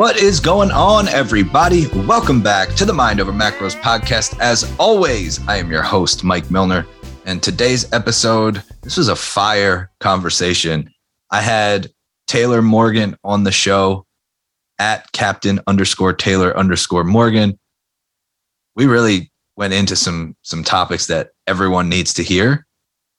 What is going on, everybody? Welcome back to the Mind Over Macros podcast. As always, I am your host, Mike Milner. And today's episode, this was a fire conversation. I had Taylor Morgan on the show at Captain_Taylor_Morgan. We really went into some topics that everyone needs to hear.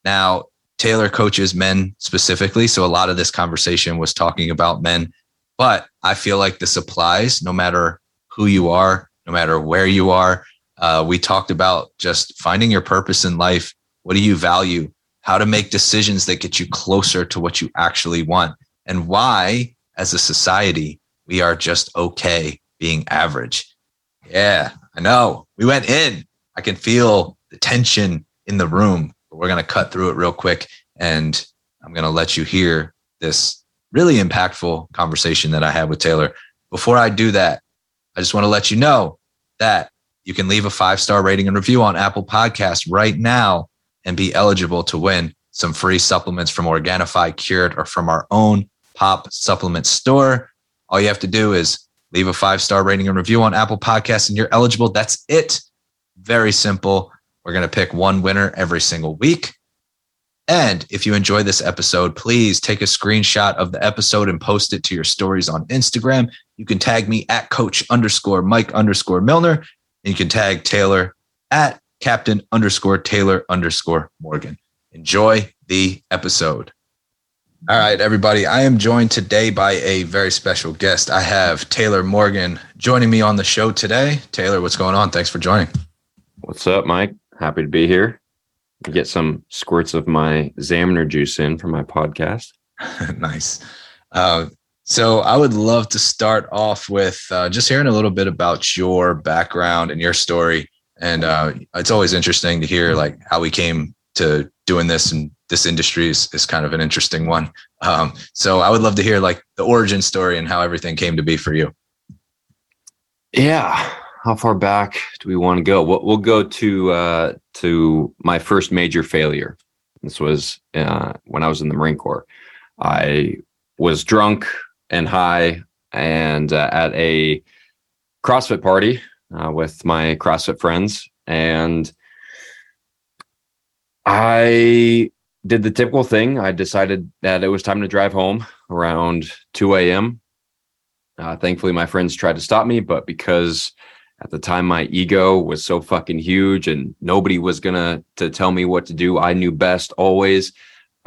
Now, Taylor coaches men specifically, so a lot of this conversation was talking about men. But I feel like this applies no matter who you are, no matter where you are. We talked about just finding your purpose in life. What do you value? How to make decisions that get you closer to what you actually want, and why, as a society, we are just okay being average. Yeah, I know. We went in. I can feel the tension in the room, but we're going to cut through it real quick, and I'm going to let you hear this really impactful conversation that I had with Taylor. Before I do that, I just want to let you know that you can leave a 5-star rating and review on Apple Podcasts right now and be eligible to win some free supplements from Organifi, Cured, or from our own Pop Supplement Store. All you have to do is leave a 5-star rating and review on Apple Podcasts and you're eligible. That's it. Very simple. We're going to pick one winner every single week. And if you enjoy this episode, please take a screenshot of the episode and post it to your stories on Instagram. You can tag me at coach_Mike_Milner. And you can tag Taylor at Captain_Taylor_Morgan. Enjoy the episode. All right, everybody. I am joined today by a very special guest. I have Taylor Morgan joining me on the show today. Taylor, what's going on? Thanks for joining. What's up, Mike? Happy to be here. Get some squirts of my Xaminer juice in for my podcast. Nice. So I would love to start off with just hearing a little bit about your background and your story. And it's always interesting to hear like how we came to doing this, and this industry is kind of an interesting one. So I would love to hear like the origin story and how everything came to be for you. Yeah. How far back do we want to go? We'll go to my first major failure. This was when I was in the Marine Corps. I was drunk and high and at a CrossFit party with my CrossFit friends. And I did the typical thing. I decided that it was time to drive home around 2 a.m. Thankfully, my friends tried to stop me, but because at the time, my ego was so fucking huge and nobody was going to tell me what to do. I knew best always.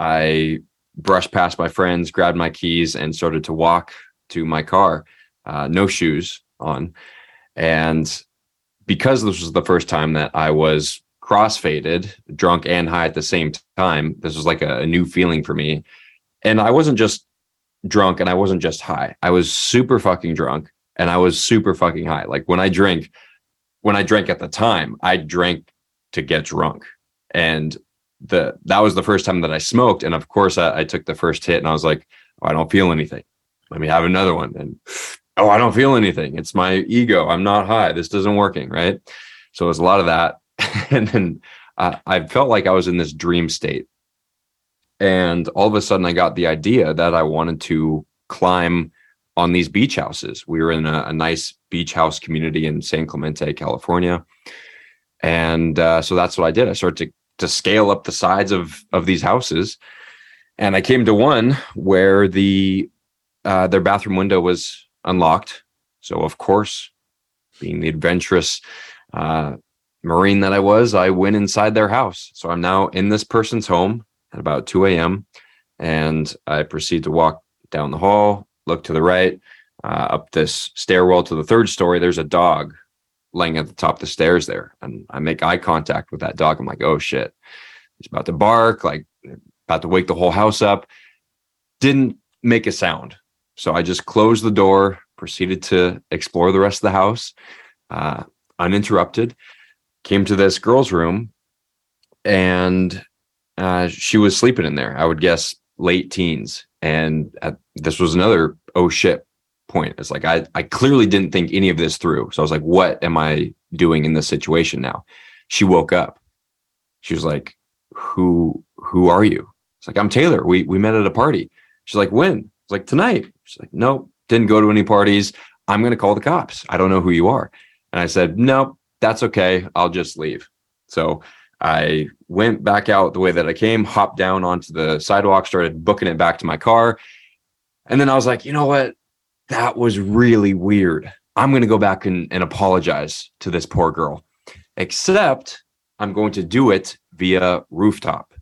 I brushed past my friends, grabbed my keys, and started to walk to my car, no shoes on. And because this was the first time that I was crossfaded, drunk and high at the same time, this was like a new feeling for me. And I wasn't just drunk and I wasn't just high. I was super fucking drunk. And I was super fucking high. Like when I drank at the time, I drank to get drunk. And that was the first time that I smoked. And of course, I took the first hit and I was like, oh, I don't feel anything. Let me have another one. And oh, I don't feel anything. It's my ego. I'm not high. This isn't working. Right. So it was a lot of that. And then I felt like I was in this dream state. And all of a sudden I got the idea that I wanted to climb on these beach houses. We were in a nice beach house community in San Clemente, California. And so that's what I did. I started to scale up the sides of these houses. And I came to one where their bathroom window was unlocked. So of course, being the adventurous Marine that I was, I went inside their house. So I'm now in this person's home at about 2 a.m. And I proceed to walk down the hall, look to the right, up this stairwell to the third story. There's a dog laying at the top of the stairs there. And I make eye contact with that dog. I'm like, oh shit, he's about to bark, like about to wake the whole house up. Didn't make a sound. So I just closed the door, proceeded to explore the rest of the house, uninterrupted, came to this girl's room, and she was sleeping in there. I would guess late teens. And this was another oh shit point. It's like I clearly didn't think any of this through. So I was like, what am I doing in this situation now? She woke up. She was like, who are you? It's like, I'm Taylor. We met at a party. She's like, when? It's like, tonight. She's like, nope, didn't go to any parties. I'm going to call the cops. I don't know who you are. And I said, no, that's okay. I'll just leave. So I went back out the way that I came, hopped down onto the sidewalk, started booking it back to my car. And then I was like, you know what? That was really weird. I'm going to go back and apologize to this poor girl, except I'm going to do it via rooftop.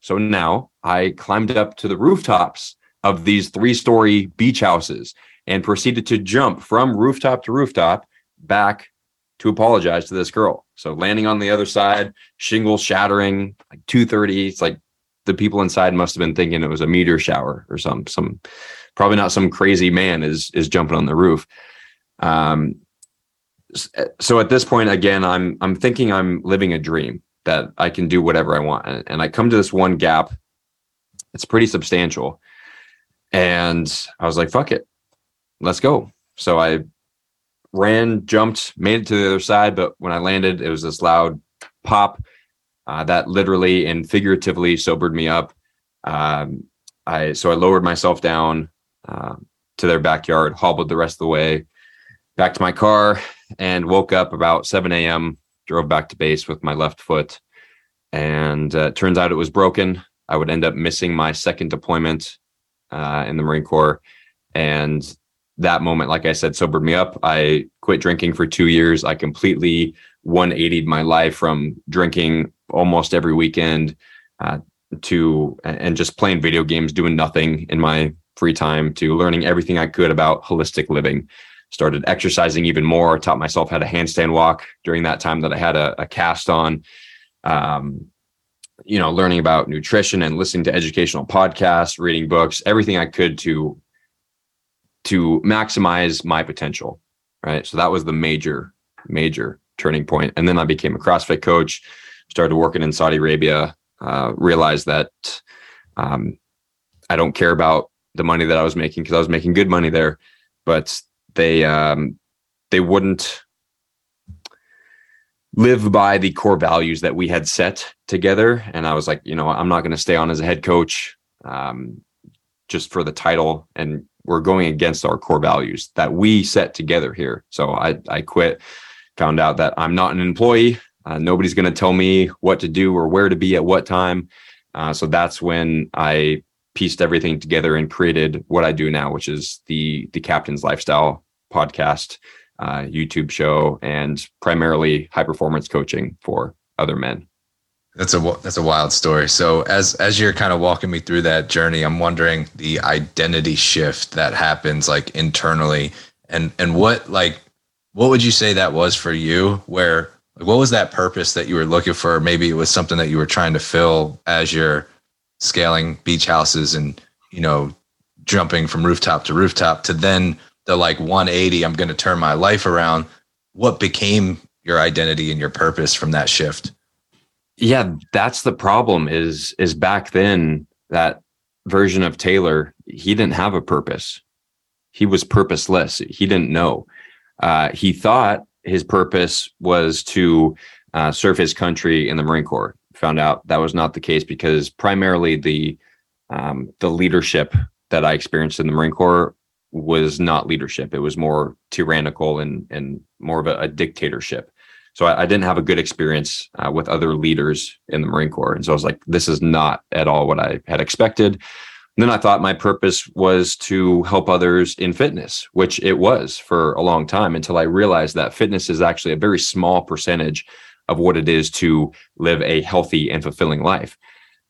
So now I climbed up to the rooftops of these 3-story beach houses and proceeded to jump from rooftop to rooftop back to apologize to this girl. So landing on the other side, shingles shattering, like 2:30. It's like the people inside must have been thinking it was a meteor shower or some probably not some crazy man is jumping on the roof. So at this point, again, I'm thinking I'm living a dream that I can do whatever I want. And I come to this one gap. It's pretty substantial. And I was like, fuck it, let's go. So I ran, jumped, made it to the other side. But when I landed, it was this loud pop that literally and figuratively sobered me up. So I lowered myself down to their backyard, hobbled the rest of the way back to my car, and woke up about 7 a.m., drove back to base with my left foot. And turns out it was broken. I would end up missing my second deployment in the Marine Corps. And that moment, like I said, sobered me up. I quit drinking for 2 years. I completely 180'd my life from drinking almost every weekend to just playing video games, doing nothing in my free time, to learning everything I could about holistic living. Started exercising even more, taught myself how to handstand walk during that time that I had a cast on, learning about nutrition and listening to educational podcasts, reading books, everything I could to maximize my potential. Right. So that was the major turning point. And then I became a CrossFit coach, started working in Saudi Arabia, realized that I don't care about the money that I was making, because I was making good money there, but they wouldn't live by the core values that we had set together. And I was like, I'm not going to stay on as a head coach just for the title. And we're going against our core values that we set together here. So I quit, found out that I'm not an employee. Nobody's going to tell me what to do or where to be at what time. So that's when I pieced everything together and created what I do now, which is the Captain's Lifestyle Podcast, YouTube show, and primarily high performance coaching for other men. That's a wild story. So as you're kind of walking me through that journey, I'm wondering the identity shift that happens like internally, and what would you say that was for you? Where, like, what was that purpose that you were looking for? Maybe it was something that you were trying to fill as you're scaling beach houses and, jumping from rooftop to rooftop, to then the 180, I'm going to turn my life around. What became your identity and your purpose from that shift? Yeah, that's the problem is back then, that version of Taylor, he didn't have a purpose. He was purposeless. He didn't know. He thought his purpose was to serve his country in the Marine Corps. Found out that was not the case, because primarily the leadership that I experienced in the Marine Corps was not leadership. It was more tyrannical and more of a dictatorship. So I didn't have a good experience with other leaders in the Marine Corps. And so I was like, this is not at all what I had expected. And then I thought my purpose was to help others in fitness, which it was for a long time, until I realized that fitness is actually a very small percentage of what it is to live a healthy and fulfilling life.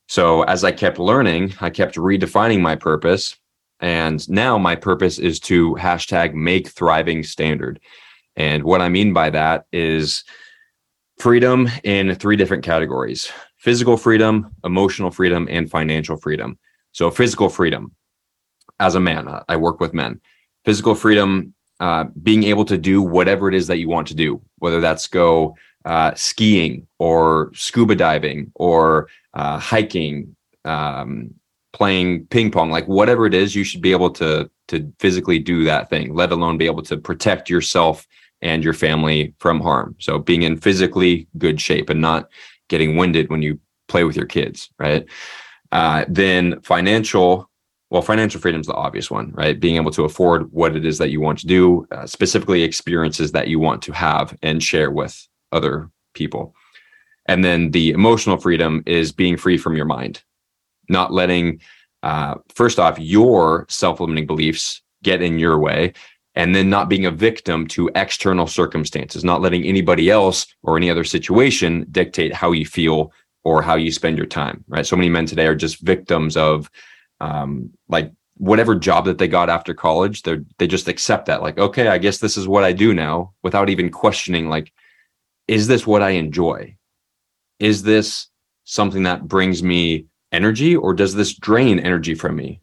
So as I kept learning, I kept redefining my purpose. And now my purpose is to hashtag make thriving standard. And what I mean by that is freedom in 3 different categories: physical freedom, emotional freedom, and financial freedom. So physical freedom, as a man, I work with men. Physical freedom, being able to do whatever it is that you want to do, whether that's go skiing or scuba diving or hiking, playing ping pong, like whatever it is, you should be able to physically do that thing, let alone be able to protect yourself and your family from harm. So being in physically good shape and not getting winded when you play with your kids, right? Then financial Well, financial freedom is the obvious one, right? Being able to afford what it is that you want to do, specifically experiences that you want to have and share with other people. And then the emotional freedom is being free from your mind, not letting, first off, your self-limiting beliefs get in your way, and then not being a victim to external circumstances, not letting anybody else or any other situation dictate how you feel or how you spend your time, right? So many men today are just victims of like whatever job that they got after college. They just accept that, like, okay, I guess this is what I do now, without even questioning, like, is this what I enjoy? Is this something that brings me energy, or does this drain energy from me?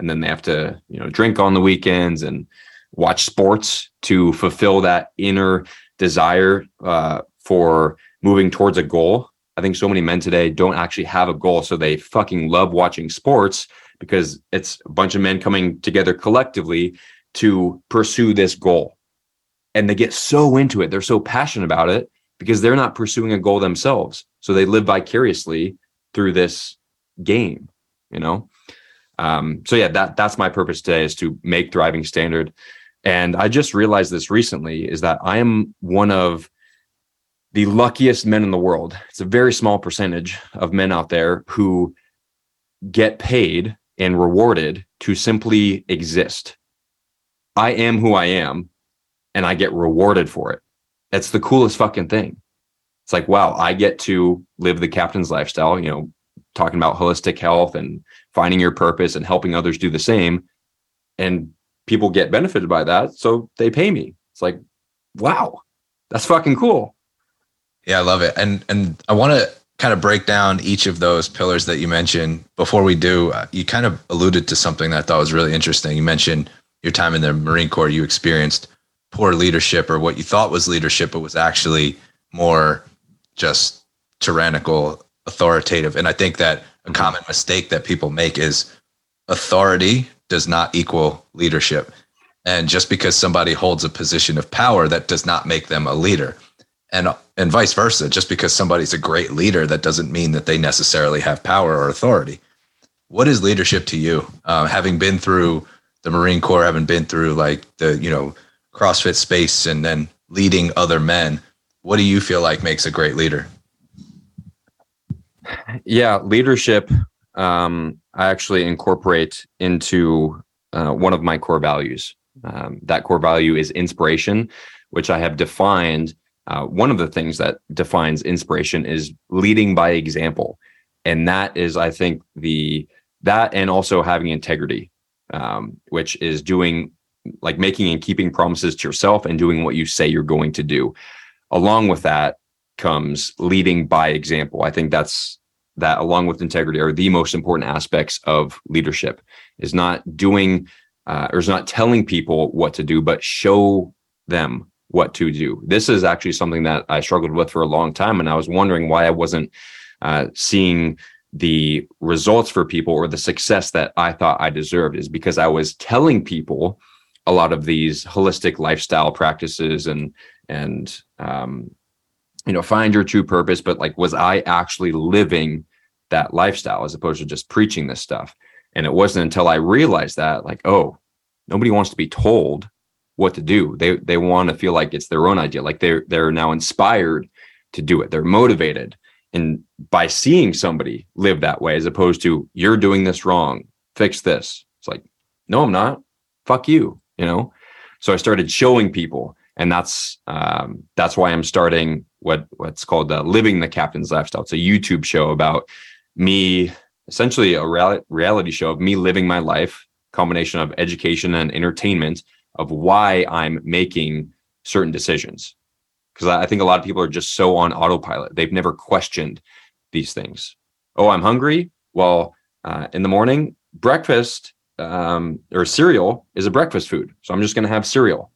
And then they have to, you know, drink on the weekends and watch sports to fulfill that inner desire for moving towards a goal. I think so many men today don't actually have a goal. So they fucking love watching sports because it's a bunch of men coming together collectively to pursue this goal. And they get so into it. They're so passionate about it because they're not pursuing a goal themselves. So they live vicariously through this game, you know? So yeah, that's my purpose today, is to make thriving standard. And I just realized this recently, is that I am one of the luckiest men in the world. It's a very small percentage of men out there who get paid and rewarded to simply exist. I am who I am, and I get rewarded for it. That's the coolest fucking thing. It's like, wow, I get to live the captain's lifestyle, you know, talking about holistic health and finding your purpose and helping others do the same. And people get benefited by that, so they pay me. It's like, wow, that's fucking cool. Yeah, I love it. And I want to kind of break down each of those pillars that you mentioned. Before we do, you kind of alluded to something that I thought was really interesting. You mentioned your time in the Marine Corps. You experienced poor leadership, or what you thought was leadership, but was actually more just tyrannical, authoritative. And I think that a common mistake that people make is authority does not equal leadership. And just because somebody holds a position of power, that does not make them a leader. And vice versa, just because somebody's a great leader, that doesn't mean that they necessarily have power or authority. What is leadership to you? Having been through the Marine Corps, having been through like the, you know, CrossFit space, and then leading other men, what do you feel like makes a great leader? Yeah, leadership, I actually incorporate into one of my core values. That core value is inspiration, which I have defined. One of the things that defines inspiration is leading by example. And that is, I think, that and also having integrity, which is doing, like, making and keeping promises to yourself and doing what you say you're going to do. Along with that comes leading by example. I think that along with integrity are the most important aspects of leadership, is not doing or is not telling people what to do, but show them what to do. This is actually something that I struggled with for a long time. And I was wondering why I wasn't seeing the results for people, or the success that I thought I deserved, is because I was telling people a lot of these holistic lifestyle practices and you know, find your true purpose. But like, was I actually living that lifestyle as opposed to just preaching this stuff? And it wasn't until I realized that, like, oh, nobody wants to be told what to do. They want to feel like it's their own idea. Like they're now inspired to do it. They're motivated. And by seeing somebody live that way, as opposed to, you're doing this wrong, fix this. It's like, no, I'm not. Fuck you, you know? So I started showing people, and that's why I'm starting what's called Living the Captain's Lifestyle. It's a YouTube show about me, essentially a reality show of me living my life, combination of education and entertainment, of why I'm making certain decisions. Because I think a lot of people are just so on autopilot. They've never questioned these things. Oh, I'm hungry. Well, in the morning, breakfast or cereal is a breakfast food. So I'm just going to have cereal.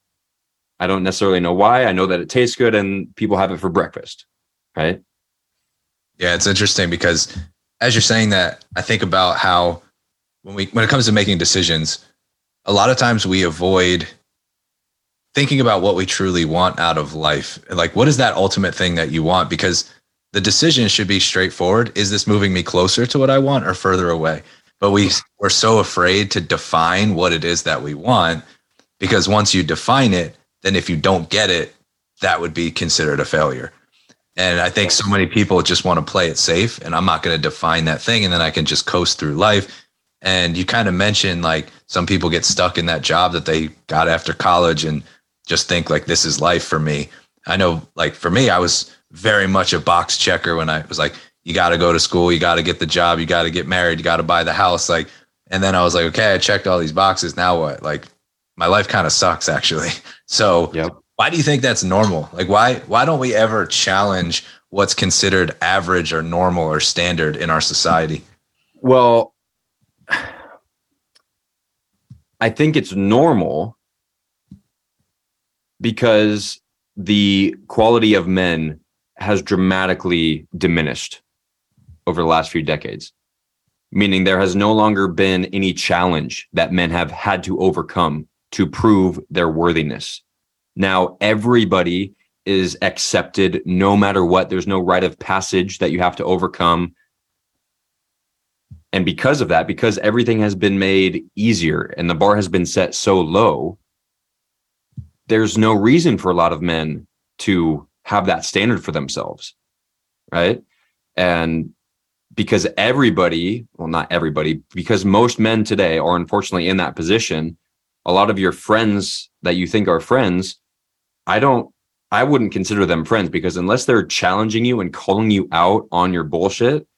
I don't necessarily know why. I know that it tastes good and people have it for breakfast, right? Yeah, it's interesting because as you're saying that, I think about how when it comes to making decisions, a lot of times we avoid thinking about what we truly want out of life. Like, what is that ultimate thing that you want? Because the decision should be straightforward. Is this moving me closer to what I want or further away? But we're so afraid to define what it is that we want, because once you define it, then if you don't get it, that would be considered a failure. And I think so many people just want to play it safe, and I'm not going to define that thing, and then I can just coast through life. And you kind of mentioned like some people get stuck in that job that they got after college and just think like, this is life for me. I know, like for me, I was very much a box checker when I was like, you got to go to school, you got to get the job, you got to get married, you got to buy the house. Like, and then I was like, okay, I checked all these boxes. Now what? Like my life kind of sucks actually. So yep. Why do you think that's normal? Like, why don't we ever challenge what's considered average or normal or standard in our society? Well, I think it's normal because the quality of men has dramatically diminished over the last few decades, meaning there has no longer been any challenge that men have had to overcome to prove their worthiness. Now, everybody is accepted no matter what. There's no rite of passage that you have to overcome. And because of that, because everything has been made easier and the bar has been set so low, there's no reason for a lot of men to have that standard for themselves, right? And because everybody, well, not everybody, because most men today are unfortunately in that position, a lot of your friends that you think are friends, I wouldn't consider them friends, because unless they're challenging you and calling you out on your bullshit,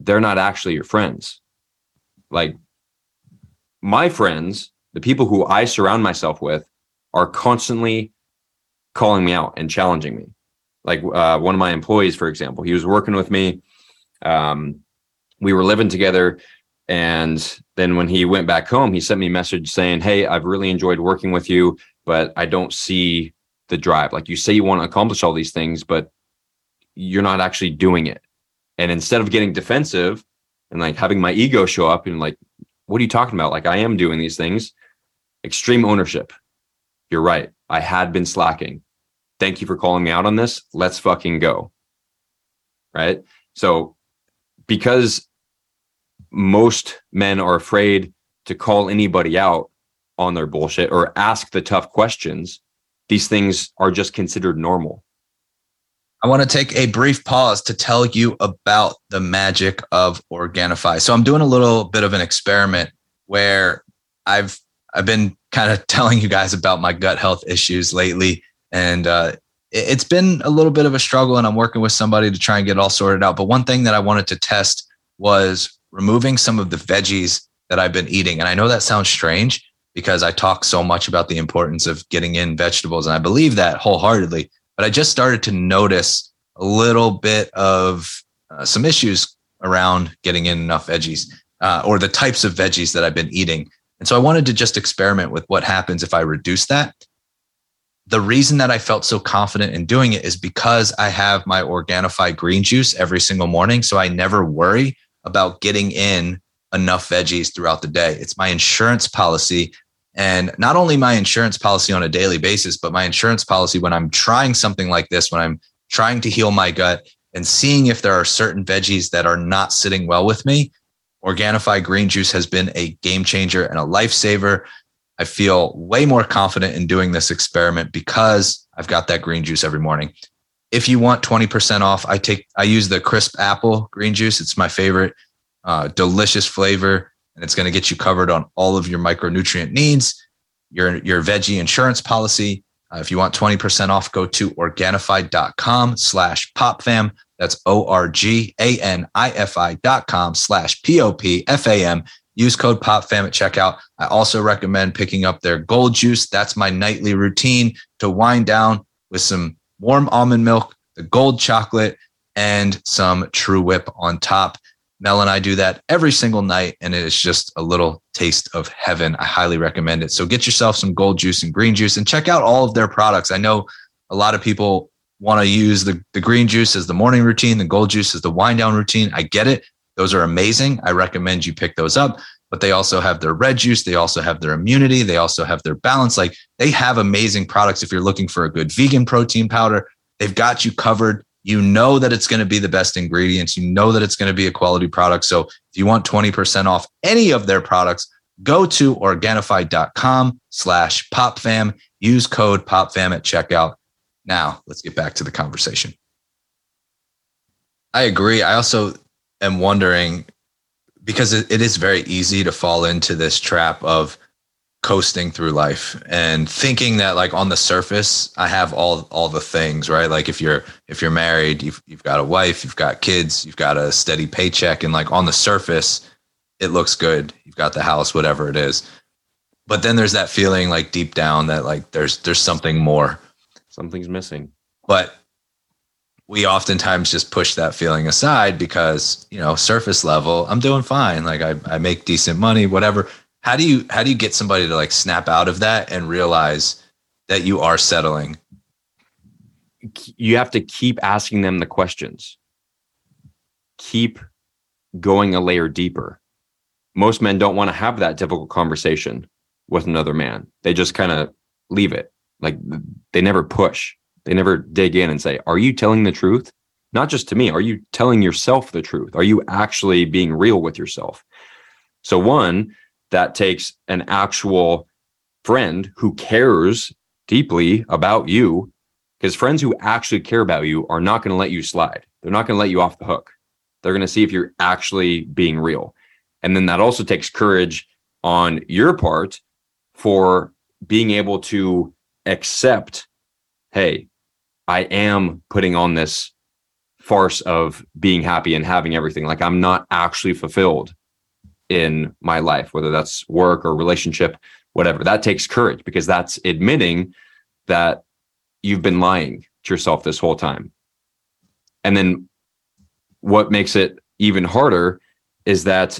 they're not actually your friends. Like my friends, the people who I surround myself with are constantly calling me out and challenging me. Like one of my employees, for example, he was working with me. We were living together. And then when he went back home, he sent me a message saying, hey, I've really enjoyed working with you, but I don't see the drive. Like you say you want to accomplish all these things, but you're not actually doing it. And instead of getting defensive and like having my ego show up and like, what are you talking about? Like I am doing these things. Extreme ownership. You're right. I had been slacking. Thank you for calling me out on this. Let's fucking go. Right? So because most men are afraid to call anybody out on their bullshit or ask the tough questions, these things are just considered normal. I want to take a brief pause to tell you about the magic of Organifi. So I'm doing a little bit of an experiment where I've been kind of telling you guys about my gut health issues lately. And it's been a little bit of a struggle, and I'm working with somebody to try and get it all sorted out. But one thing that I wanted to test was removing some of the veggies that I've been eating. And I know that sounds strange because I talk so much about the importance of getting in vegetables. And I believe that wholeheartedly. But I just started to notice a little bit of some issues around getting in enough veggies or the types of veggies that I've been eating. And so I wanted to just experiment with what happens if I reduce that. The reason that I felt so confident in doing it is because I have my Organifi green juice every single morning. So I never worry about getting in enough veggies throughout the day. It's my insurance policy. And not only my insurance policy on a daily basis, but my insurance policy when I'm trying something like this, when I'm trying to heal my gut and seeing if there are certain veggies that are not sitting well with me, Organifi green juice has been a game changer and a lifesaver. I feel way more confident in doing this experiment because I've got that green juice every morning. If you want 20% off, I use the crisp apple green juice. It's my favorite, delicious flavor. And it's going to get you covered on all of your micronutrient needs, your veggie insurance policy. If you want 20% off, go to Organifi.com/PopFam. That's ORGANIFI.com/POPFAM. Use code POPFAM at checkout. I also recommend picking up their gold juice. That's my nightly routine to wind down with some warm almond milk, the gold chocolate, and some True Whip on top. Mel and I do that every single night, and it is just a little taste of heaven. I highly recommend it. So get yourself some gold juice and green juice and check out all of their products. I know a lot of people want to use the green juice as the morning routine, the gold juice as the wind down routine. I get it. Those are amazing. I recommend you pick those up, but they also have their red juice. They also have their immunity. They also have their balance. Like they have amazing products. If you're looking for a good vegan protein powder, they've got you covered. You know that it's going to be the best ingredients. You know that it's going to be a quality product. So if you want 20% off any of their products, go to Organifi.com/PopFam. Use code PopFam at checkout. Now let's get back to the conversation. I agree. I also am wondering, because it is very easy to fall into this trap of coasting through life and thinking that, like, on the surface, I have all the things, right? Like if you're married, you've got a wife, you've got kids, you've got a steady paycheck, and like on the surface, it looks good. You've got the house, whatever it is. But then there's that feeling, like, deep down, that like there's something more. Something's missing. But we oftentimes just push that feeling aside because, you know, surface level, I'm doing fine. Like I make decent money, whatever. How do you get somebody to like snap out of that and realize that you are settling? You have to keep asking them the questions. Keep going a layer deeper. Most men don't want to have that difficult conversation with another man. They just kind of leave it. Like they never push. They never dig in and say, are you telling the truth? Not just to me. Are you telling yourself the truth? Are you actually being real with yourself? So one, that takes an actual friend who cares deeply about you, because friends who actually care about you are not going to let you slide. They're not going to let you off the hook. They're going to see if you're actually being real. And then that also takes courage on your part for being able to accept, hey, I am putting on this farce of being happy and having everything. Like I'm not actually fulfilled in my life, whether that's work or relationship, whatever. That takes courage, because that's admitting that you've been lying to yourself this whole time. And then what makes it even harder is that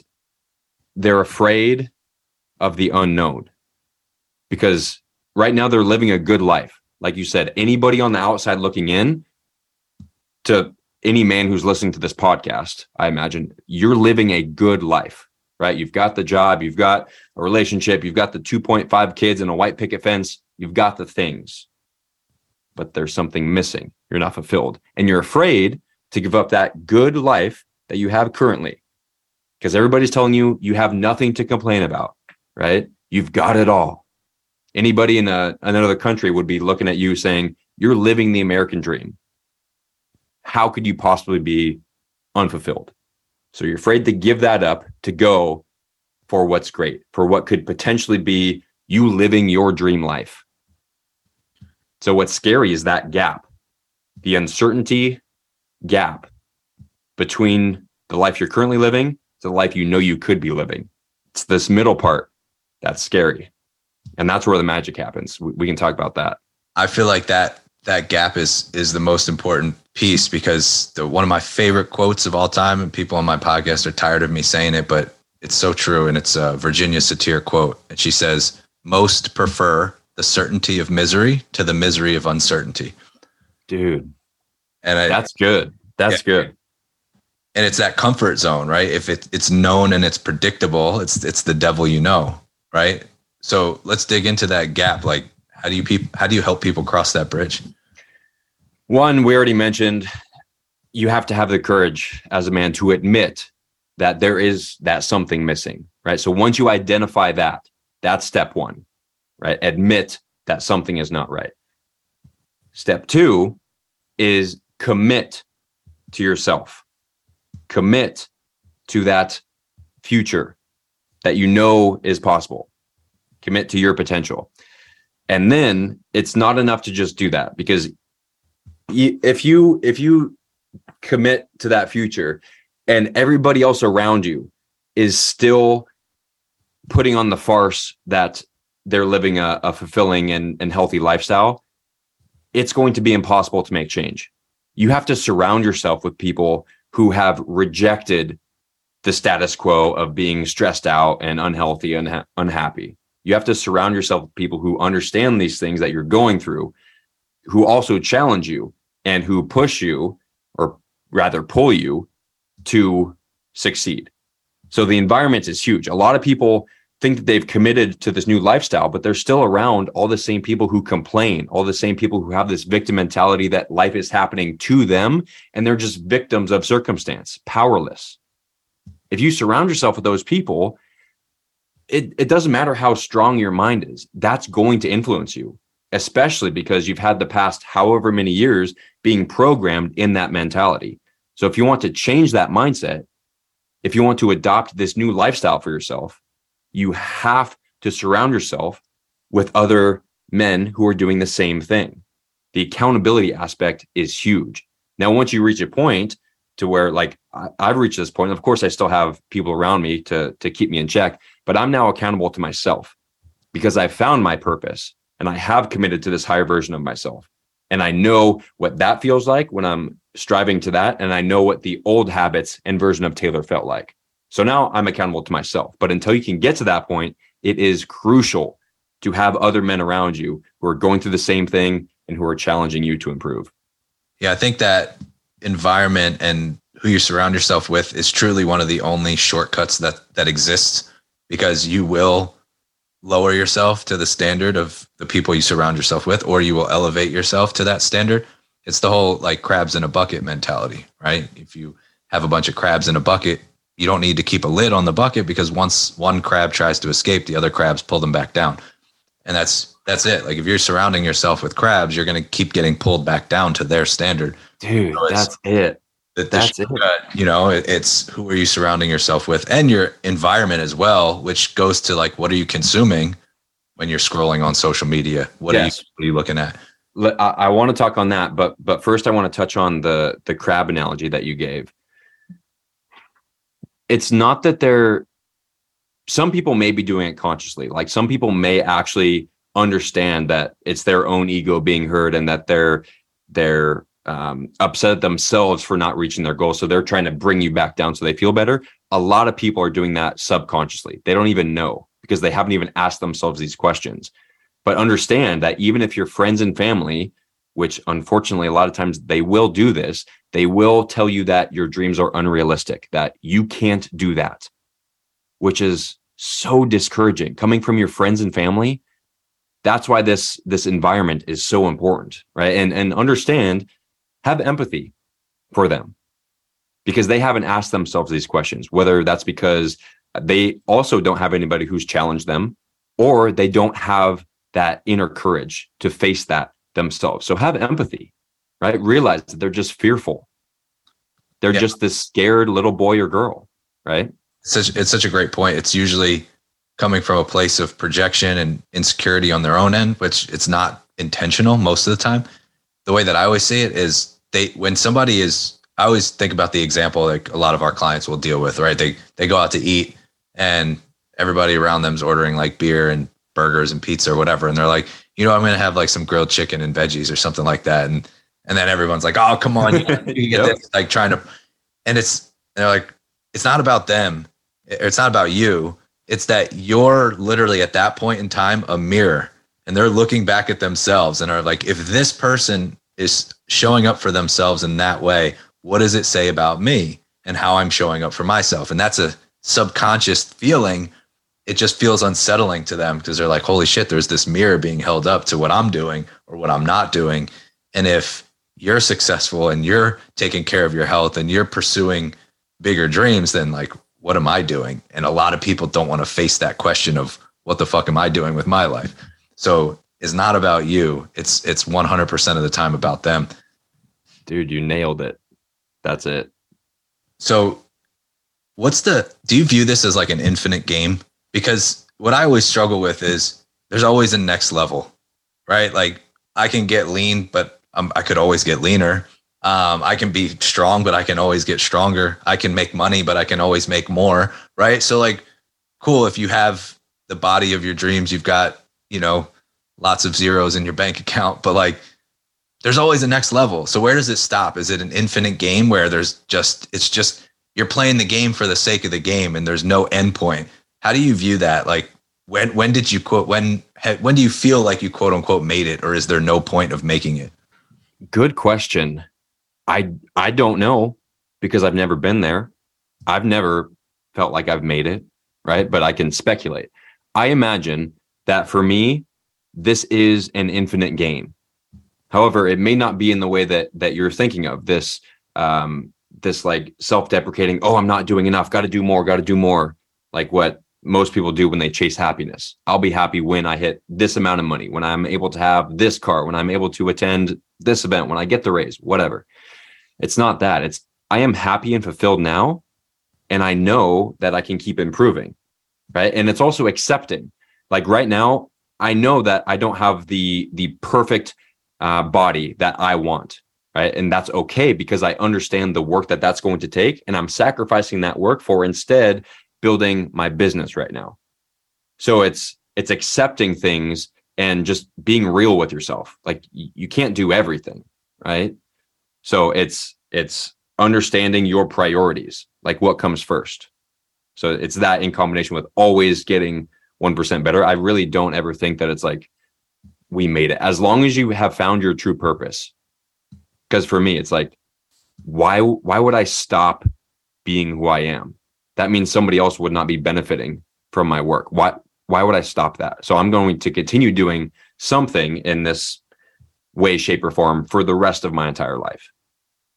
they're afraid of the unknown, because right now they're living a good life. Like you said, anybody on the outside looking in, to any man who's listening to this podcast, I imagine you're living a good life, right? You've got the job, you've got a relationship, you've got the 2.5 kids and a white picket fence, you've got the things, but there's something missing. You're not fulfilled. And you're afraid to give up that good life that you have currently, because everybody's telling you, you have nothing to complain about, right? You've got it all. Anybody in another country would be looking at you saying, you're living the American dream. How could you possibly be unfulfilled? So you're afraid to give that up to go for what's great, for what could potentially be you living your dream life. So what's scary is that gap, the uncertainty gap between the life you're currently living to the life you know you could be living. It's this middle part that's scary. And that's where the magic happens. We can talk about that. I feel like that gap is the most important piece, because one of my favorite quotes of all time, and people on my podcast are tired of me saying it, but it's so true. And it's a Virginia Satir quote. And she says, most prefer the certainty of misery to the misery of uncertainty. Dude. And that's good. That's good. And it's that comfort zone, right? If it's known and it's predictable, it's the devil, you know, right? So let's dig into that gap. Like, how do you help people cross that bridge? One, we already mentioned, you have to have the courage as a man to admit that there is that something missing, right? So once you identify that, that's step one, right? Admit that something is not right. Step two is commit to yourself. Commit to that future that you know is possible. Commit to your potential. And then it's not enough to just do that, because if you commit to that future and everybody else around you is still putting on the farce that they're living a fulfilling and healthy lifestyle, it's going to be impossible to make change. You have to surround yourself with people who have rejected the status quo of being stressed out and unhealthy and unhappy. You have to surround yourself with people who understand these things that you're going through, who also challenge you and who push you, or rather pull you, to succeed. So the environment is huge. A lot of people think that they've committed to this new lifestyle, but they're still around all the same people who complain, all the same people who have this victim mentality that life is happening to them, and they're just victims of circumstance, powerless. If you surround yourself with those people, it doesn't matter how strong your mind is, that's going to influence you, especially because you've had the past however many years being programmed in that mentality. So if you want to change that mindset, if you want to adopt this new lifestyle for yourself, you have to surround yourself with other men who are doing the same thing. The accountability aspect is huge. Now, once you reach a point to where, like, I've reached this point, and of course I still have people around me to keep me in check, but I'm now accountable to myself because I found my purpose and I have committed to this higher version of myself. And I know what that feels like when I'm striving to that. And I know what the old habits and version of Taylor felt like. So now I'm accountable to myself. But until you can get to that point, it is crucial to have other men around you who are going through the same thing and who are challenging you to improve. Yeah, I think that environment and who you surround yourself with is truly one of the only shortcuts that exists, because you will lower yourself to the standard of the people you surround yourself with, or you will elevate yourself to that standard. It's the whole like crabs in a bucket mentality, right? If you have a bunch of crabs in a bucket, you don't need to keep a lid on the bucket, because once one crab tries to escape, the other crabs pull them back down. And that's it. Like, if you're surrounding yourself with crabs, you're going to keep getting pulled back down to their standard. Dude, so that's it. That's it. You know, it's who are you surrounding yourself with, and your environment as well, which goes to like, what are you consuming when you're scrolling on social media? What are you looking at? I want to talk on that, but first I want to touch on the crab analogy that you gave. It's not that some people may be doing it consciously. Like, some people may actually understand that it's their own ego being hurt and that they're upset at themselves for not reaching their goal. So they're trying to bring you back down so they feel better. A lot of people are doing that subconsciously. They don't even know, because they haven't even asked themselves these questions. But understand that even if your friends and family, which unfortunately a lot of times they will do this, they will tell you that your dreams are unrealistic, that you can't do that, which is so discouraging coming from your friends and family. That's why this environment is so important, right? And understand, have empathy for them, because they haven't asked themselves these questions, whether that's because they also don't have anybody who's challenged them, or they don't have that inner courage to face that themselves. So have empathy, right? Realize that they're just fearful. They're just this scared little boy or girl, right? It's such a great point. It's usually coming from a place of projection and insecurity on their own end, which it's not intentional most of the time. The way that I always see it is I always think about the example like a lot of our clients will deal with, right? They go out to eat and everybody around them is ordering like beer and burgers and pizza or whatever. And they're like, you know, I'm going to have like some grilled chicken and veggies or something like that. And then everyone's like, oh, come on, you can get this, like trying to, and they're like, it's not about them. It's not about you. It's that you're literally at that point in time, a mirror, and they're looking back at themselves and are like, if this person is showing up for themselves in that way, what does it say about me and how I'm showing up for myself? And that's a subconscious feeling. It just feels unsettling to them because they're like, holy shit, there's this mirror being held up to what I'm doing or what I'm not doing. And if you're successful and you're taking care of your health and you're pursuing bigger dreams, then like, what am I doing? And a lot of people don't want to face that question of what the fuck am I doing with my life? So it's not about you. It's 100% of the time about them. Dude, you nailed it. That's it. So do you view this as like an infinite game? Because what I always struggle with is there's always a next level, right? Like I can get lean, but I could always get leaner. I can be strong, but I can always get stronger. I can make money, but I can always make more. Right. So like, cool. If you have the body of your dreams, you've got, you know, lots of zeros in your bank account, but like, there's always a next level. So where does it stop? Is it an infinite game where it's just, you're playing the game for the sake of the game and there's no end point? How do you view that? Like when do you feel like you quote unquote made it, or is there no point of making it? Good question. I don't know, because I've never been there. I've never felt like I've made it, right? But I can speculate. I imagine that for me, this is an infinite game. However, it may not be in the way that you're thinking of this, this like self-deprecating, oh, I'm not doing enough, got to do more, like what most people do when they chase happiness. I'll be happy when I hit this amount of money, when I'm able to have this car, when I'm able to attend this event, when I get the raise, whatever. It's not that. It's I am happy and fulfilled now, and I know that I can keep improving, right? And it's also accepting. Like right now, I know that I don't have the perfect body that I want, right? And that's okay because I understand the work that's going to take, and I'm sacrificing that work for instead building my business right now. So it's accepting things and just being real with yourself. Like you can't do everything, right? So it's understanding your priorities, like what comes first. So it's that in combination with always getting 1% better. I really don't ever think that it's like we made it, as long as you have found your true purpose. Because for me, it's like, why would I stop being who I am? That means somebody else would not be benefiting from my work. Why would I stop that? So I'm going to continue doing something in this way, shape, or form for the rest of my entire life.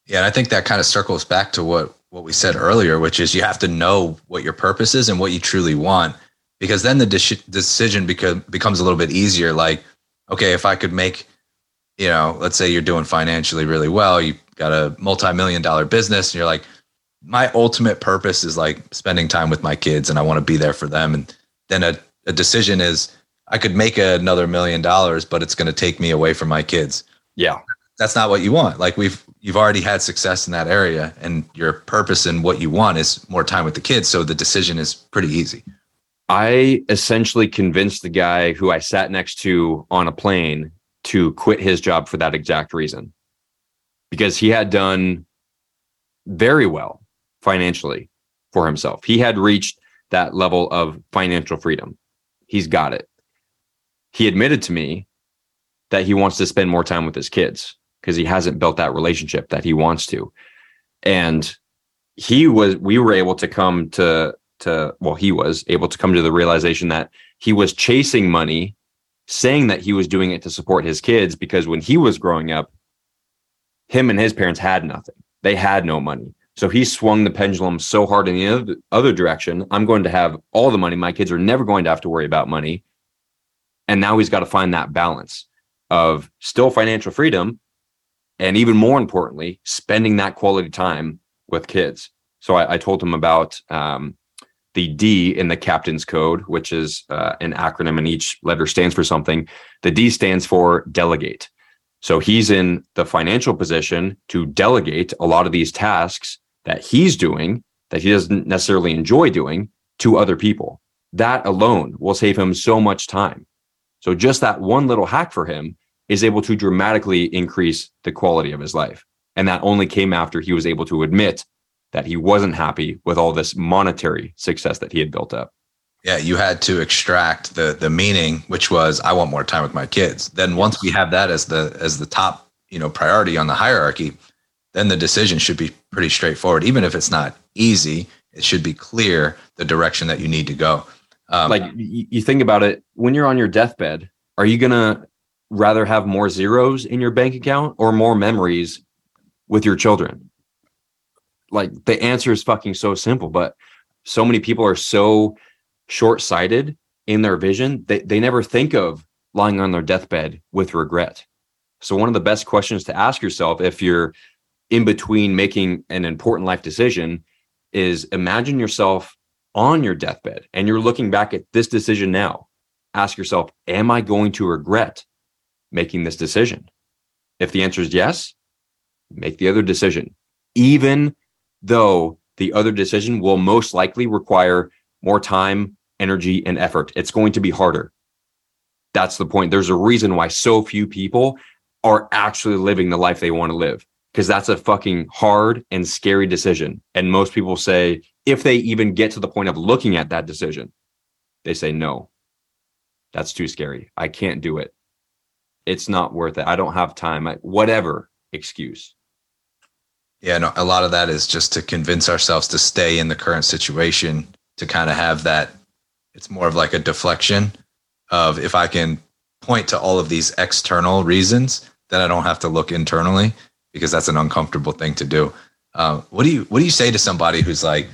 Yeah, and I think that kind of circles back to what we said earlier, which is you have to know what your purpose is and what you truly want, because then the decision becomes a little bit easier. Like, okay, if I could make, let's say you're doing financially really well, you got a multi-million-dollar business, and you're like, my ultimate purpose is like spending time with my kids and I want to be there for them. And then a decision is I could make another $1 million, but it's going to take me away from my kids. Yeah. That's not what you want. Like you've already had success in that area, and your purpose and what you want is more time with the kids. So the decision is pretty easy. I essentially convinced the guy who I sat next to on a plane to quit his job for that exact reason, because he had done very well financially for himself. He had reached that level of financial freedom. He's got it. He admitted to me that he wants to spend more time with his kids because he hasn't built that relationship that he wants to. And he was able to come to the realization that he was chasing money, saying that he was doing it to support his kids, because when he was growing up, him and his parents had nothing. They had no money. So he swung the pendulum so hard in the other direction. I'm going to have all the money. My kids are never going to have to worry about money. And now he's got to find that balance of still financial freedom, and even more importantly, spending that quality time with kids. So I told him about the D in the Captain's Code, which is an acronym, and each letter stands for something. The D stands for delegate. So he's in the financial position to delegate a lot of these tasks that he's doing that he doesn't necessarily enjoy doing to other people. That alone will save him so much time. So just that one little hack for him is able to dramatically increase the quality of his life. And that only came after he was able to admit that he wasn't happy with all this monetary success that he had built up. Yeah, you had to extract the meaning, which was, I want more time with my kids. Then once we have that as the top, priority on the hierarchy, then the decision should be pretty straightforward. Even if it's not easy, it should be clear the direction that you need to go. Like you think about it, when you're on your deathbed, are you going to rather have more zeros in your bank account or more memories with your children? Like the answer is fucking so simple, but so many people are so short-sighted in their vision. They never think of lying on their deathbed with regret. So one of the best questions to ask yourself if you're in between making an important life decision is imagine yourself on your deathbed and you're looking back at this decision now. Ask yourself, am I going to regret making this decision? If the answer is yes, make the other decision, even though the other decision will most likely require more time, energy, and effort. It's going to be harder. That's the point. There's a reason why so few people are actually living the life they want to live, because that's a fucking hard and scary decision. And most people say, if they even get to the point of looking at that decision, they say, no, that's too scary. I can't do it. It's not worth it. I don't have time. Whatever excuse. Yeah, no, a lot of that is just to convince ourselves to stay in the current situation, to kind of have that It's more of like a deflection of, if I can point to all of these external reasons, then I don't have to look internally, because that's an uncomfortable thing to do. What do you say to somebody who's like,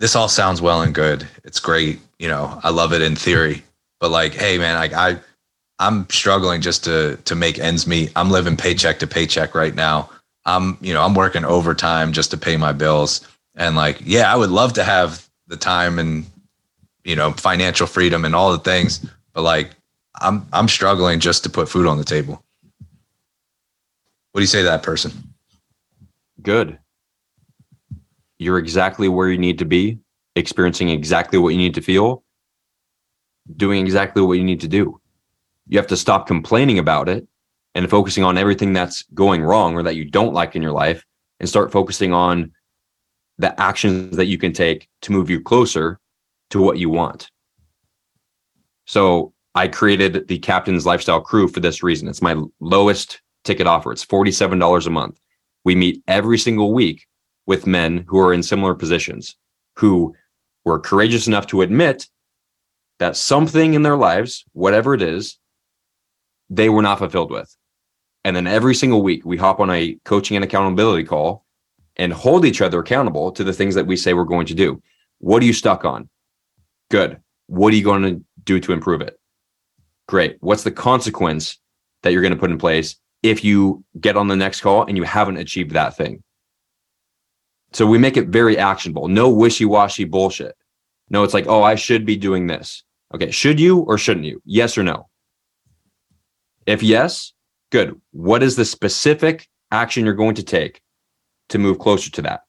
this all sounds well and good, it's great, you know, I love it in theory, but like, hey man, like I'm struggling just to make ends meet. I'm living paycheck to paycheck right now. I'm working overtime just to pay my bills. And like, yeah, I would love to have the time and, you know, financial freedom and all the things, but like, I'm struggling just to put food on the table. What do you say to that person? Good. You're exactly where you need to be, experiencing exactly what you need to feel, doing exactly what you need to do. You have to stop complaining about it and focusing on everything that's going wrong or that you don't like in your life, and start focusing on the actions that you can take to move you closer to what you want. So I created the Captain's Lifestyle Crew for this reason. It's my lowest ticket offer. It's $47 a month. We meet every single week with men who are in similar positions, who were courageous enough to admit that something in their lives, whatever it is, they were not fulfilled with. And then every single week we hop on a coaching and accountability call and hold each other accountable to the things that we say we're going to do. What are you stuck on? Good. What are you going to do to improve it? Great. What's the consequence that you're going to put in place if you get on the next call and you haven't achieved that thing? So we make it very actionable. No wishy-washy bullshit. No, it's like, oh, I should be doing this. Okay, should you or shouldn't you? Yes or no? If yes, good. What is the specific action you're going to take to move closer to that?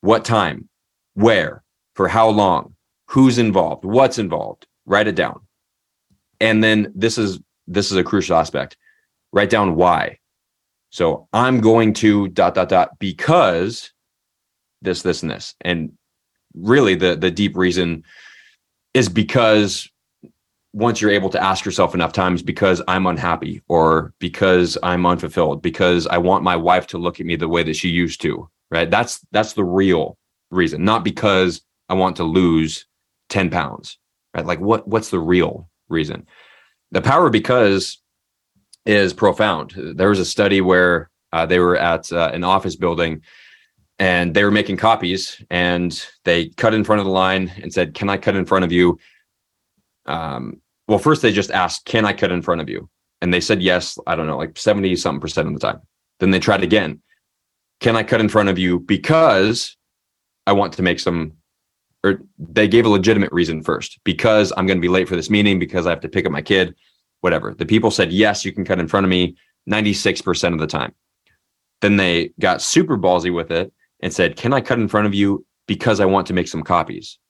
What time? Where? For how long? Who's involved? What's involved? Write it down. And then this is a crucial aspect. Write down why. So I'm going to ... because this, and this. And really the deep reason is because once you're able to ask yourself enough times, because I'm unhappy, or because I'm unfulfilled, because I want my wife to look at me the way that she used to, right? That's the real reason, not because I want to lose 10 pounds, right? Like what's the real reason? The power of because is profound. There was a study where they were at an office building and they were making copies, and they cut in front of the line and said, can I cut in front of you? Well, first they just asked, can I cut in front of you? And they said, yes, I don't know, like 70 something percent of the time. Then they tried again. Can I cut in front of you because I want to make some, or they gave a legitimate reason first, because I'm going to be late for this meeting, because I have to pick up my kid, whatever. The people said, yes, you can cut in front of me 96% of the time. Then they got super ballsy with it and said, can I cut in front of you because I want to make some copies?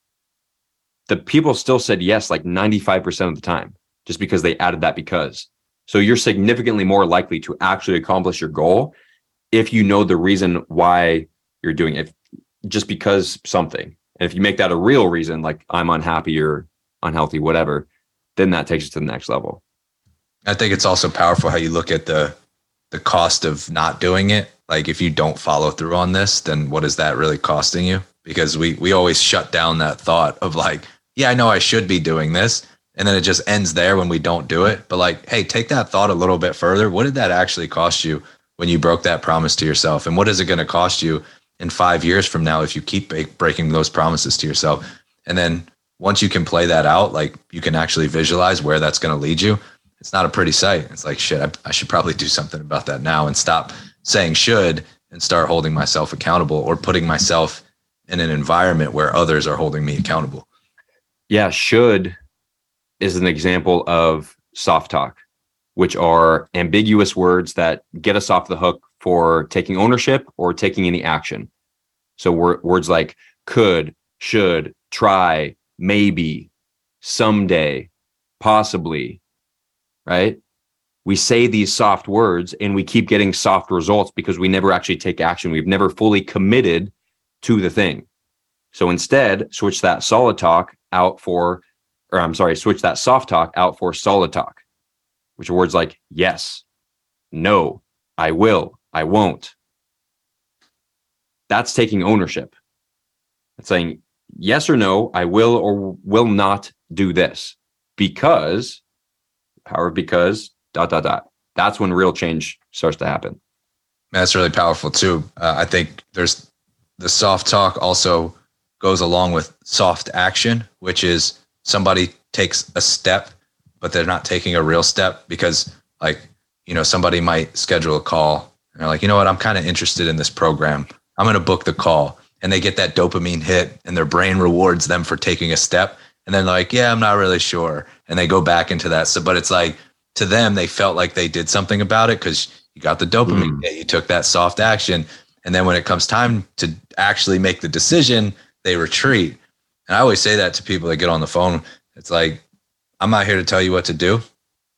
The people still said yes, like 95% of the time, just because they added that because. So you're significantly more likely to actually accomplish your goal if you know the reason why you're doing it, just because something. And if you make that a real reason, like I'm unhappy or unhealthy, whatever, then that takes it to the next level. I think it's also powerful how you look at the cost of not doing it. Like if you don't follow through on this, then what is that really costing you? Because we always shut down that thought of like, yeah, I know I should be doing this. And then it just ends there when we don't do it. But like, hey, take that thought a little bit further. What did that actually cost you when you broke that promise to yourself? And what is it going to cost you in 5 years from now if you keep breaking those promises to yourself? And then once you can play that out, like you can actually visualize where that's going to lead you. It's not a pretty sight. It's like, shit, I should probably do something about that now and stop saying should and start holding myself accountable, or putting myself in an environment where others are holding me accountable. Yeah, should is an example of soft talk, which are ambiguous words that get us off the hook for taking ownership or taking any action. So words like could, should, try, maybe, someday, possibly, right? We say these soft words and we keep getting soft results because we never actually take action. We've never fully committed to the thing. So instead, switch that soft talk out for solid talk, which are words like yes, no, I will, I won't. That's taking ownership. It's saying yes or no, I will or will not do this because, however, because ... That's when real change starts to happen. That's really powerful too. I think there's the soft talk also goes along with soft action, which is somebody takes a step, but they're not taking a real step because, like, you know, somebody might schedule a call and they're like, you know what, I'm kind of interested in this program. I'm going to book the call. And they get that dopamine hit and their brain rewards them for taking a step. And then like, yeah, I'm not really sure. And they go back into that. So, but it's like, to them, they felt like they did something about it because you got the dopamine hit, you took that soft action. And then when it comes time to actually make the decision, they retreat. And I always say that to people that get on the phone. It's like, I'm not here to tell you what to do.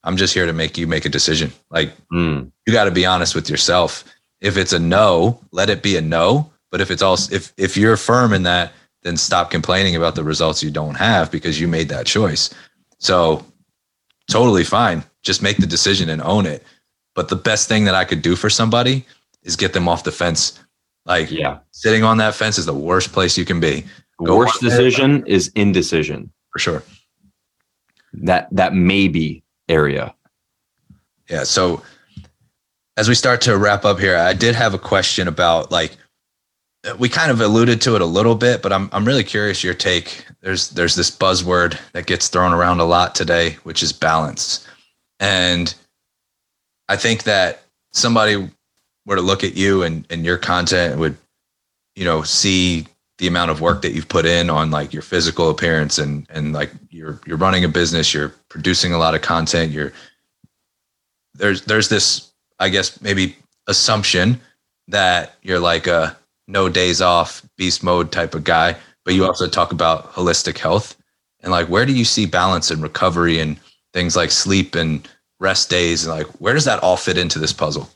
I'm just here to make you make a decision. Like you got to be honest with yourself. If it's a no, let it be a no. But if it's also, if you're firm in that, then stop complaining about the results you don't have because you made that choice. So totally fine. Just make the decision and own it. But the best thing that I could do for somebody is get them off the fence. Like sitting on that fence is the worst place you can be. The worst decision is indecision. For sure. That maybe area. Yeah. So as we start to wrap up here, I did have a question about, like, we kind of alluded to it a little bit, but I'm really curious your take. There's this buzzword that gets thrown around a lot today, which is balance. And I think that somebody were to look at you and your content would, you know, see the amount of work that you've put in on, like, your physical appearance and like you're running a business, you're producing a lot of content, there's this, I guess, maybe assumption that you're like a no days off, beast mode type of guy, but you also talk about holistic health and, like, where do you see balance and recovery and things like sleep and rest days, and, like, where does that all fit into this puzzle?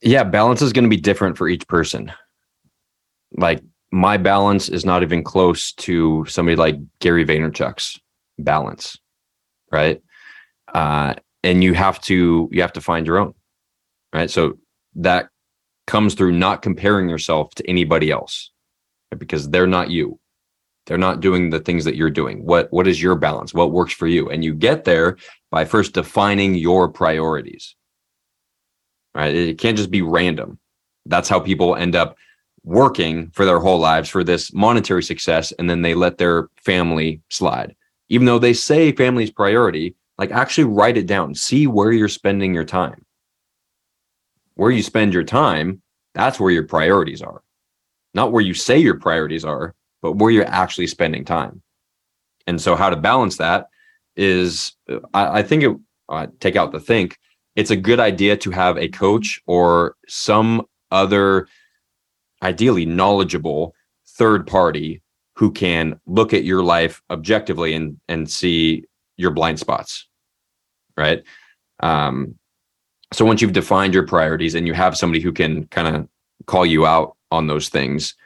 Yeah, balance is going to be different for each person. Like, my balance is not even close to somebody like Gary Vaynerchuk's balance, right? And you have to find your own, right? So that comes through not comparing yourself to anybody else, right? Because they're not you. They're not doing the things that you're doing. What is your balance? What works for you? And you get there by first defining your priorities, right? It can't just be random. That's how people end up working for their whole lives for this monetary success, and then they let their family slide. Even though they say family's priority, like, actually write it down. See where you're spending your time. Where you spend your time, that's where your priorities are. Not where you say your priorities are, but where you're actually spending time. And so how to balance that is, I think it, take out the think, it's a good idea to have a coach or some other, ideally knowledgeable third party who can look at your life objectively and see your blind spots, right? So once you've defined your priorities and you have somebody who can kind of call you out on those things,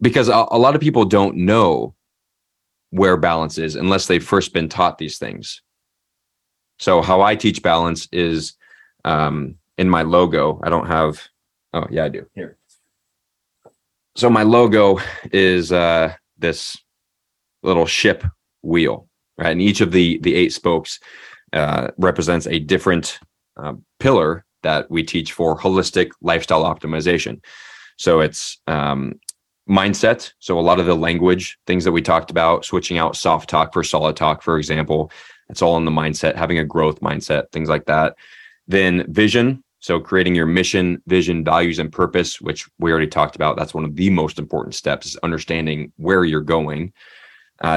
because a lot of people don't know where balance is unless they've first been taught these things. So how I teach balance is in my logo. I don't have, oh yeah, I do here. So my logo is this little ship wheel, right? And each of the eight spokes represents a different pillar that we teach for holistic lifestyle optimization. So it's mindset. So a lot of the language, things that we talked about, switching out soft talk for solid talk, for example, it's all in the mindset, having a growth mindset, things like that. Then vision. So creating your mission, vision, values, and purpose, which we already talked about. That's one of the most important steps, is understanding where you're going.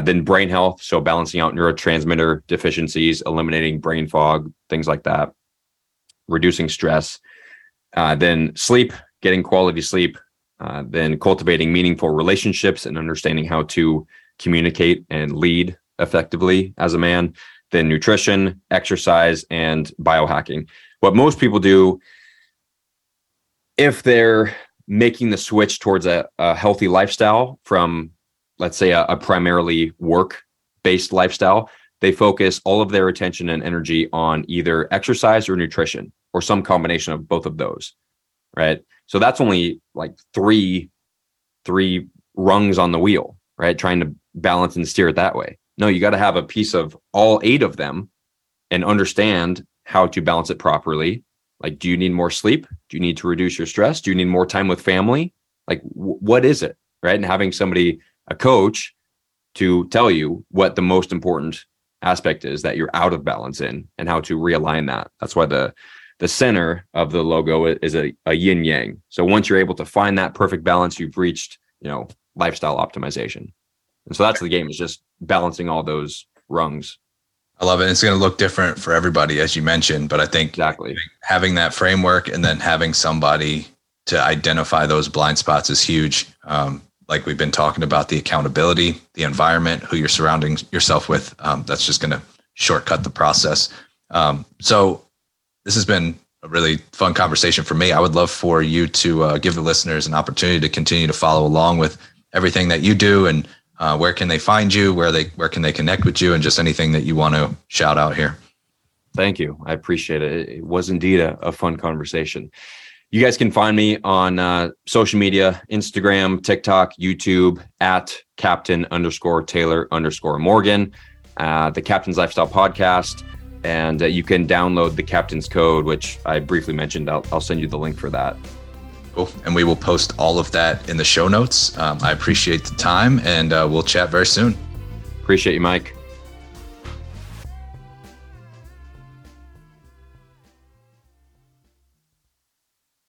Then brain health. So balancing out neurotransmitter deficiencies, eliminating brain fog, things like that, reducing stress. Then sleep, getting quality sleep. Then cultivating meaningful relationships and understanding how to communicate and lead effectively as a man. Then nutrition, exercise, and biohacking. What most people do if they're making the switch towards a healthy lifestyle from, let's say, a primarily work-based lifestyle, they focus all of their attention and energy on either exercise or nutrition or some combination of both of those, right? So that's only like three rungs on the wheel, right? Trying to balance and steer it that way. No, you got to have a piece of all eight of them and understand how to balance it properly. Like, do you need more sleep? Do you need to reduce your stress? Do you need more time with family? Like, what is it, right? And having somebody, a coach, to tell you what the most important aspect is that you're out of balance in and how to realign that. That's why the center of the logo is a yin yang. So once you're able to find that perfect balance, you've reached, you know, lifestyle optimization. And so that's the game, is just balancing all those rungs. I love it. It's going to look different for everybody, as you mentioned, but I think exactly having that framework and then having somebody to identify those blind spots is huge. Like we've been talking about, the accountability, the environment, who you're surrounding yourself with. That's just going to shortcut the process. So this has been a really fun conversation for me. I would love for you to give the listeners an opportunity to continue to follow along with everything that you do, and where can they find you? Where can they connect with you? And just anything that you want to shout out here. Thank you. I appreciate it. It was indeed a fun conversation. You guys can find me on social media, Instagram, TikTok, YouTube, at Captain_Taylor_Morgan, the Captain's Lifestyle Podcast. And you can download the Captain's Code, which I briefly mentioned. I'll send you the link for that. Cool. And we will post all of that in the show notes. I appreciate the time, and we'll chat very soon. Appreciate you, Mike.